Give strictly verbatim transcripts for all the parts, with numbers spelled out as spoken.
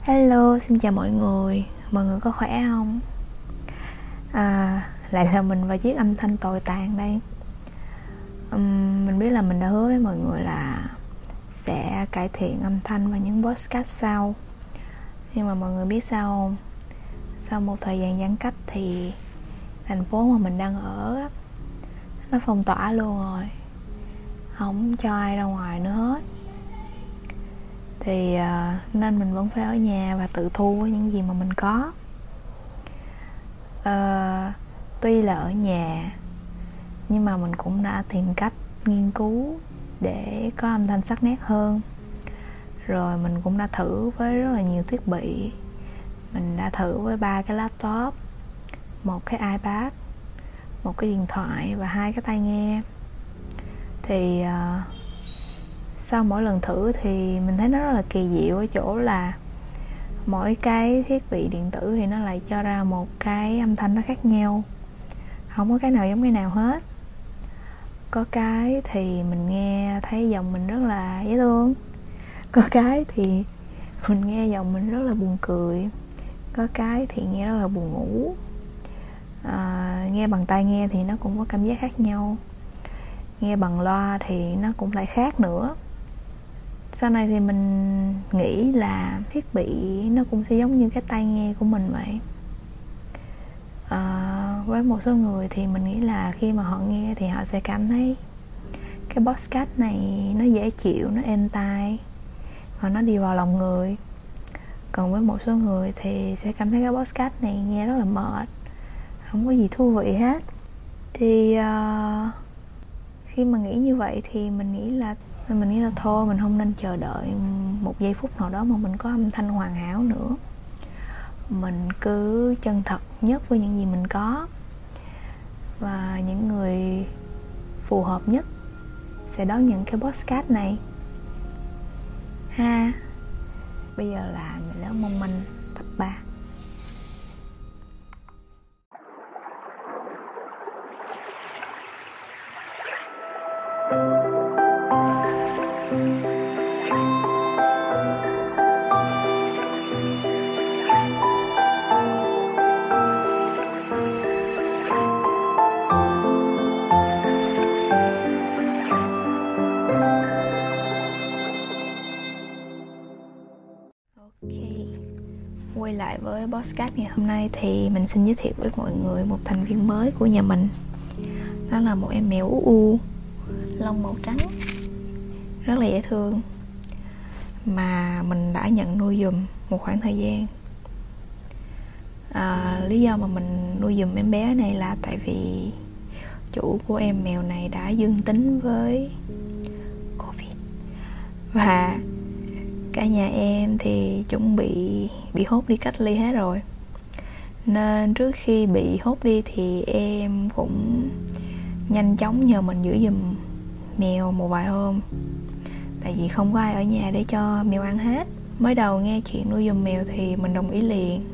Hello, xin chào mọi người. Mọi người có khỏe không? À, lại là mình và chiếc âm thanh tồi tàn đây. um, Mình biết là mình đã hứa với mọi người là sẽ cải thiện âm thanh và những podcast sau. Nhưng mà mọi người biết sao không? Sau một thời gian giãn cách thì thành phố mà mình đang ở nó phong tỏa luôn rồi, không cho ai ra ngoài nữa hết. Thì uh, nên mình vẫn phải ở nhà và tự thu những gì mà mình có. uh, Tuy là ở nhà nhưng mà mình cũng đã tìm cách nghiên cứu để có âm thanh sắc nét hơn. Rồi mình cũng đã thử với rất là nhiều thiết bị. Mình đã thử với ba cái laptop, một cái iPad, một cái điện thoại và hai cái tai nghe. Thì uh, sau mỗi lần thử thì mình thấy nó rất là kỳ diệu ở chỗ là mỗi cái thiết bị điện tử thì nó lại cho ra một cái âm thanh nó khác nhau, không có cái nào giống cái nào hết. Có cái thì mình nghe thấy giọng mình rất là dễ thương, có cái thì mình nghe giọng mình rất là buồn cười, có cái thì nghe rất là buồn ngủ. À, nghe bằng tai nghe thì nó cũng có cảm giác khác nhau, nghe bằng loa thì nó cũng lại khác nữa. Sau này thì mình nghĩ là thiết bị nó cũng sẽ giống như cái tai nghe của mình vậy. À, với một số người thì mình nghĩ là khi mà họ nghe thì họ sẽ cảm thấy cái podcast này nó dễ chịu, nó êm tai và nó đi vào lòng người. Còn với một số người thì sẽ cảm thấy cái podcast này nghe rất là mệt, không có gì thú vị hết. Thì uh, khi mà nghĩ như vậy thì mình nghĩ là mình nghĩ là thôi mình không nên chờ đợi một giây phút nào đó mà mình có âm thanh hoàn hảo nữa. Mình cứ chân thật nhất với những gì mình có, và những người phù hợp nhất sẽ đón nhận cái podcast này ha. Bây giờ là Người Lớn Mong Manh tập ba. Quay lại với podcast ngày hôm nay thì mình xin giới thiệu với mọi người một thành viên mới của nhà mình. Đó là một em mèo ú u, lông màu trắng, rất là dễ thương, mà mình đã nhận nuôi dùm một khoảng thời gian. À, lý do mà mình nuôi dùm em bé này là tại vì chủ của em mèo này đã dương tính với Covid, và cả nhà em thì chuẩn bị bị hốt đi cách ly hết rồi. Nên trước khi bị hốt đi thì em cũng nhanh chóng nhờ mình giữ giùm mèo một vài hôm, tại vì không có ai ở nhà để cho mèo ăn hết. Mới đầu nghe chuyện nuôi giùm mèo thì mình đồng ý liền,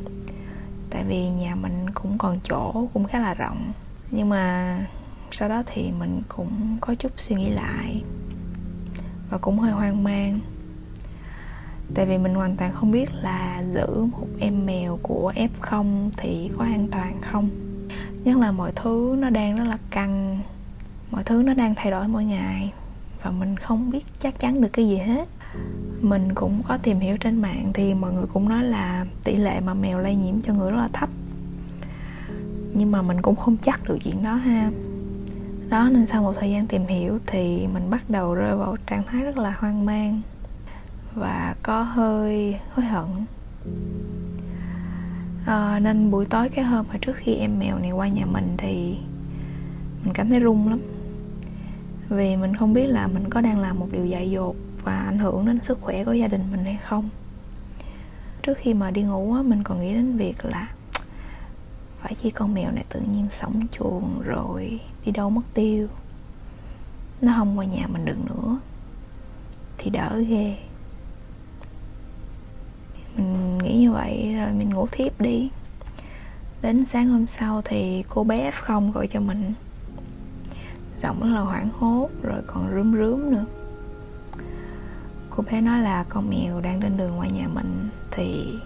tại vì nhà mình cũng còn chỗ, cũng khá là rộng. Nhưng mà sau đó thì mình cũng có chút suy nghĩ lại và cũng hơi hoang mang, tại vì mình hoàn toàn không biết là giữ một em mèo của ép không thì có an toàn không. Nhất là mọi thứ nó đang rất là căng, mọi thứ nó đang thay đổi mỗi ngày, và mình không biết chắc chắn được cái gì hết. Mình cũng có tìm hiểu trên mạng thì mọi người cũng nói là tỷ lệ mà mèo lây nhiễm cho người rất là thấp, nhưng mà mình cũng không chắc được chuyện đó ha. Đó, nên sau một thời gian tìm hiểu thì mình bắt đầu rơi vào trạng thái rất là hoang mang và có hơi hối hận. À, nên buổi tối cái hôm mà trước khi em mèo này qua nhà mình thì mình cảm thấy run lắm, vì mình không biết là mình có đang làm một điều dại dột và ảnh hưởng đến sức khỏe của gia đình mình hay không. Trước khi mà đi ngủ á, mình còn nghĩ đến việc là phải chi con mèo này tự nhiên sõng chuồng rồi đi đâu mất tiêu, nó không qua nhà mình được nữa thì đỡ ghê. Mình nghĩ như vậy rồi mình ngủ thiếp đi. Đến sáng hôm sau thì cô bé ép không gọi cho mình, giọng rất là hoảng hốt rồi còn rướm rướm nữa. Cô bé nói là con mèo đang trên đường qua nhà mình thì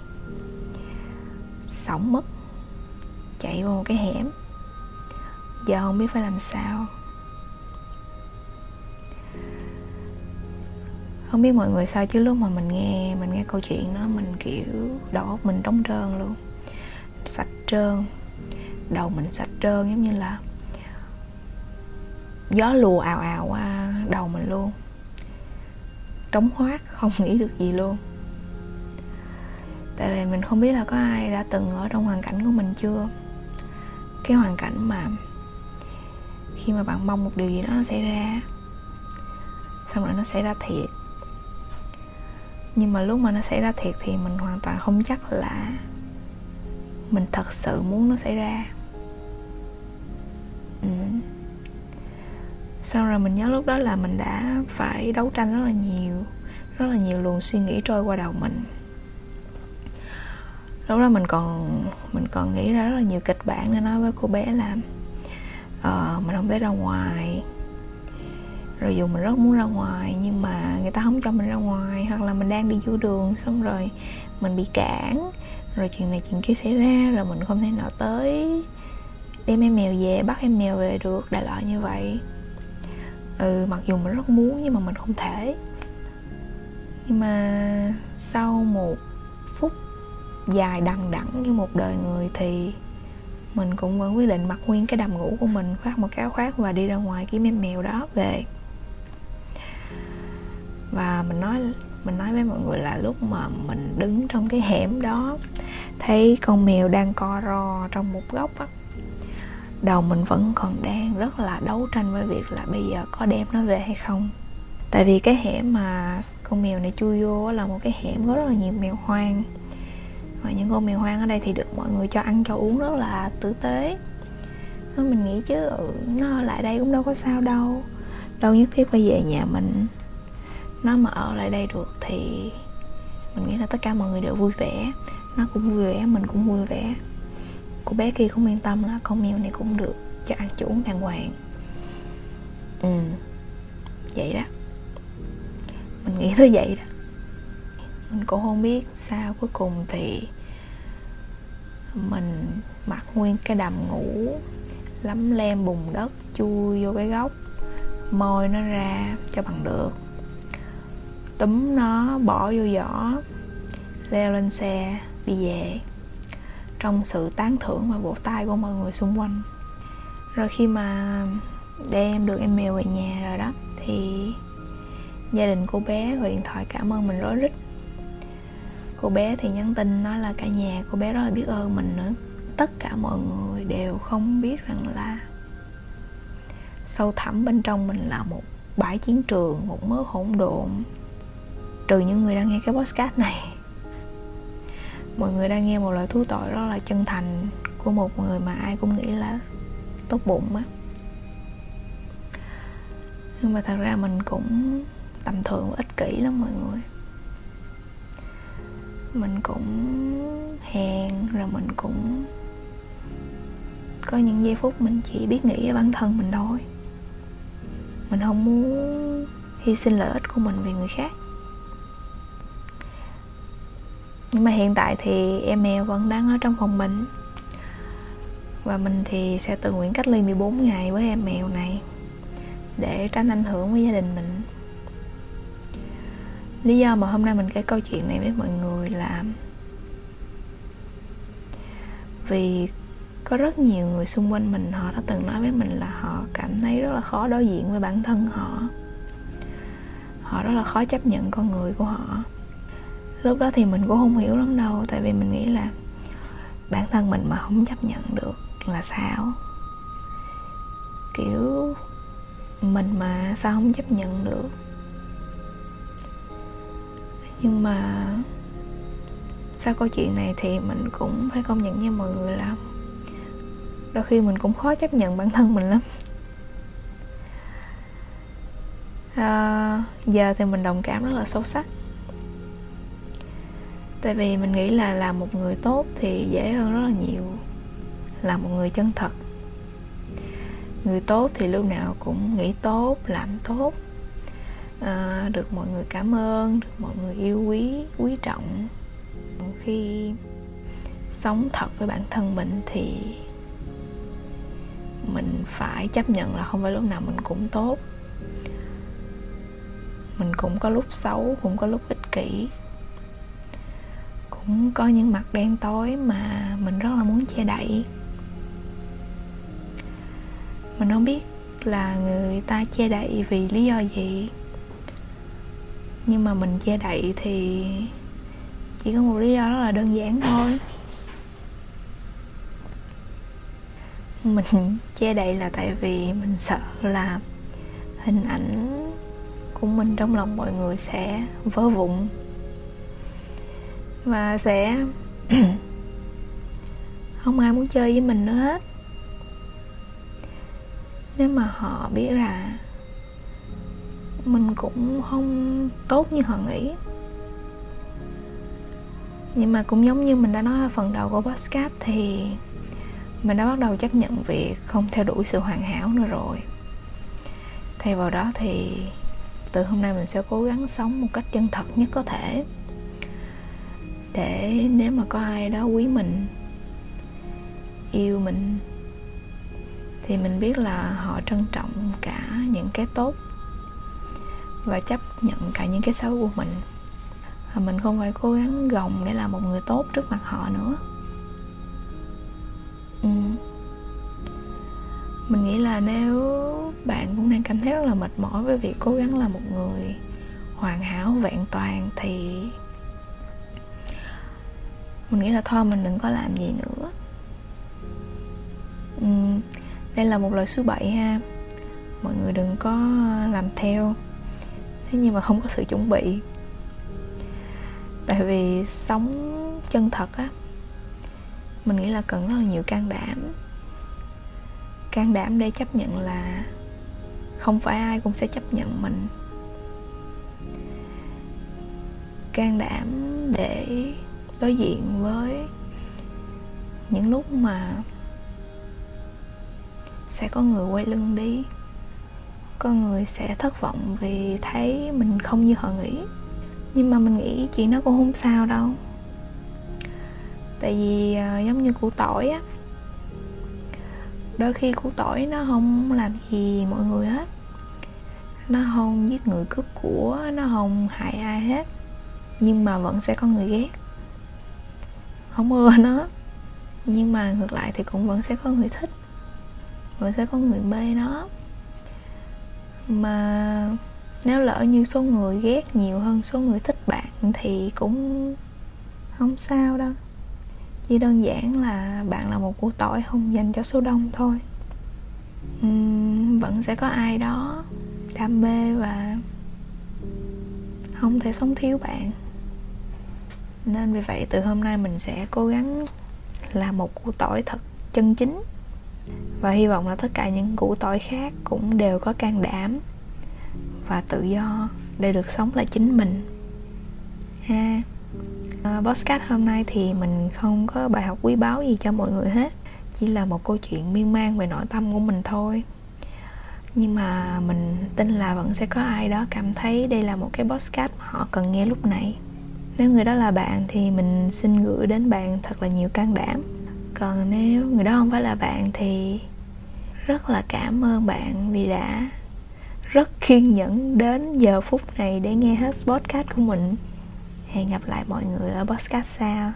sổng mất, chạy vào một cái hẻm. Giờ không biết phải làm sao. Không biết mọi người sao chứ lúc mà mình nghe mình nghe câu chuyện đó, mình kiểu đầu óc mình trống trơn luôn, sạch trơn, đầu mình sạch trơn, giống như là gió lùa ào ào qua đầu mình luôn, trống hoác, không nghĩ được gì luôn. Tại vì mình không biết là có ai đã từng ở trong hoàn cảnh của mình chưa. Cái hoàn cảnh mà khi mà bạn mong một điều gì đó nó xảy ra, xong rồi nó xảy ra thiệt. Nhưng mà lúc mà nó xảy ra thiệt thì mình hoàn toàn không chắc là mình thật sự muốn nó xảy ra. ừ. Xong rồi mình nhớ lúc đó là mình đã phải đấu tranh rất là nhiều. Rất là nhiều luồng suy nghĩ trôi qua đầu mình. Lúc đó mình còn mình còn nghĩ ra rất là nhiều kịch bản để nói với cô bé là uh, mình không thể ra ngoài. Rồi dù mình rất muốn ra ngoài nhưng mà người ta không cho mình ra ngoài, hoặc là mình đang đi giữa đường xong rồi mình bị cản, rồi chuyện này chuyện kia xảy ra, rồi mình không thể nào tới đem em mèo về, bắt em mèo về được, đại loại như vậy. Ừ, mặc dù mình rất muốn nhưng mà mình không thể. Nhưng mà sau một phút dài đằng đẵng như một đời người thì mình cũng vẫn quyết định mặc nguyên cái đầm ngủ của mình, khoác một cái áo khoác và đi ra ngoài kiếm em mèo đó về. Và mình nói mình nói với mọi người là lúc mà mình đứng trong cái hẻm đó, thấy con mèo đang co ro trong một góc á, đầu mình vẫn còn đang rất là đấu tranh với việc là bây giờ có đem nó về hay không. Tại vì cái hẻm mà con mèo này chui vô là một cái hẻm có rất là nhiều mèo hoang. Và những con mèo hoang ở đây thì được mọi người cho ăn cho uống rất là tử tế. Mình nghĩ chứ ừ, nó lại đây cũng đâu có sao đâu, đâu nhất thiết phải về nhà mình. Nó mà ở lại đây được thì mình nghĩ là tất cả mọi người đều vui vẻ. Nó cũng vui vẻ, mình cũng vui vẻ. Cô bé kia cũng yên tâm là con mèo này cũng được cho ăn cho uống đàng hoàng. Ừ, vậy đó. Mình nghĩ tới vậy đó. Mình cũng không biết sao cuối cùng thì mình mặc nguyên cái đầm ngủ, lấm lem bùn đất, chui vô cái góc, moi nó ra cho bằng được, túm nó bỏ vô giỏ, leo lên xe đi về, trong sự tán thưởng và vỗ tay của mọi người xung quanh. Rồi khi mà đem được em mèo về nhà rồi đó thì gia đình cô bé gọi điện thoại cảm ơn mình rối rít. Cô bé thì nhắn tin nói là cả nhà cô bé rất là biết ơn mình nữa. Tất cả mọi người đều không biết rằng là sâu thẳm bên trong mình là một bãi chiến trường, một mớ hỗn độn. Trừ những người đang nghe cái podcast này, mọi người đang nghe một lời thú tội rất là chân thành của một người mà ai cũng nghĩ là tốt bụng á. Nhưng mà thật ra mình cũng tầm thường và ích kỷ lắm mọi người. Mình cũng hèn, rồi mình cũng có những giây phút mình chỉ biết nghĩ về bản thân mình thôi. Mình không muốn hy sinh lợi ích của mình vì người khác. Nhưng mà hiện tại thì em mèo vẫn đang ở trong phòng mình. Và mình thì sẽ tự nguyện cách ly mười bốn ngày với em mèo này để tránh ảnh hưởng với gia đình mình. Lý do mà hôm nay mình kể câu chuyện này với mọi người là vì có rất nhiều người xung quanh mình, họ đã từng nói với mình là họ cảm thấy rất là khó đối diện với bản thân họ. Họ rất là khó chấp nhận con người của họ. Lúc đó thì mình cũng không hiểu lắm đâu. Tại vì mình nghĩ là bản thân mình mà không chấp nhận được là sao? Kiểu mình mà sao không chấp nhận được? Nhưng mà sau câu chuyện này thì mình cũng phải công nhận với mọi người là đôi khi mình cũng khó chấp nhận bản thân mình lắm. À, giờ thì mình đồng cảm rất là sâu sắc. Tại vì mình nghĩ là làm một người tốt thì dễ hơn rất là nhiều là một người chân thật. Người tốt thì lúc nào cũng nghĩ tốt, làm tốt, à, được mọi người cảm ơn, được mọi người yêu quý, quý trọng. khi sống thật với bản thân mình thì mình phải chấp nhận là không phải lúc nào mình cũng tốt. Mình cũng có lúc xấu, cũng có lúc ích kỷ, cũng có những mặt đen tối mà mình rất là muốn che đậy. Mình không biết là người ta che đậy vì lý do gì, nhưng mà mình che đậy thì chỉ có một lý do rất là đơn giản thôi. Mình che đậy là tại vì mình sợ là hình ảnh của mình trong lòng mọi người sẽ vỡ vụn và sẽ không ai muốn chơi với mình nữa hết. Nếu mà họ biết là mình cũng không tốt như họ nghĩ. Nhưng mà cũng giống như mình đã nói ở phần đầu của podcast thì mình đã bắt đầu chấp nhận việc không theo đuổi sự hoàn hảo nữa rồi. Thay vào đó thì từ hôm nay mình sẽ cố gắng sống một cách chân thật nhất có thể, để nếu mà có ai đó quý mình, yêu mình thì mình biết là họ trân trọng cả những cái tốt và chấp nhận cả những cái xấu của mình. Và mình không phải cố gắng gồng để làm một người tốt trước mặt họ nữa. Ừ. Mình nghĩ là nếu bạn cũng đang cảm thấy rất là mệt mỏi với việc cố gắng là một người hoàn hảo, vẹn toàn thì mình nghĩ là thôi mình đừng có làm gì nữa. Ừ. Đây là một lời số bảy ha. Mọi người đừng có làm theo. Thế nhưng mà không có sự chuẩn bị. Tại vì sống chân thật á, mình nghĩ là cần rất là nhiều can đảm. Can đảm để chấp nhận là không phải ai cũng sẽ chấp nhận mình. Can đảm để đối diện với những lúc mà sẽ có người quay lưng đi, có người sẽ thất vọng vì thấy mình không như họ nghĩ. Nhưng mà mình nghĩ chuyện nó cũng không sao đâu. Tại vì giống như củ tỏi á, đôi khi củ tỏi nó không làm gì mọi người hết. Nó không giết người cướp của, nó không hại ai hết. Nhưng mà vẫn sẽ có người ghét, không ưa nó. Nhưng mà ngược lại thì cũng vẫn sẽ có người thích, vẫn sẽ có người mê nó. Mà nếu lỡ như số người ghét nhiều hơn số người thích bạn thì cũng không sao đâu. Chỉ đơn giản là bạn là một củ tỏi không dành cho số đông thôi. uhm, Vẫn sẽ có ai đó đam mê và không thể sống thiếu bạn. Nên vì vậy từ hôm nay mình sẽ cố gắng là một củ tỏi thật chân chính. Và hy vọng là tất cả những củ tỏi khác cũng đều có can đảm và tự do để được sống là chính mình ha. À, podcast hôm nay thì mình không có bài học quý báu gì cho mọi người hết. Chỉ là một câu chuyện miên man về nội tâm của mình thôi. Nhưng mà mình tin là vẫn sẽ có ai đó cảm thấy đây là một cái podcast mà họ cần nghe lúc này. Nếu người đó là bạn thì mình xin gửi đến bạn thật là nhiều can đảm. Còn nếu người đó không phải là bạn thì rất là cảm ơn bạn vì đã rất kiên nhẫn đến giờ phút này để nghe hết podcast của mình. Hẹn gặp lại mọi người ở podcast sau.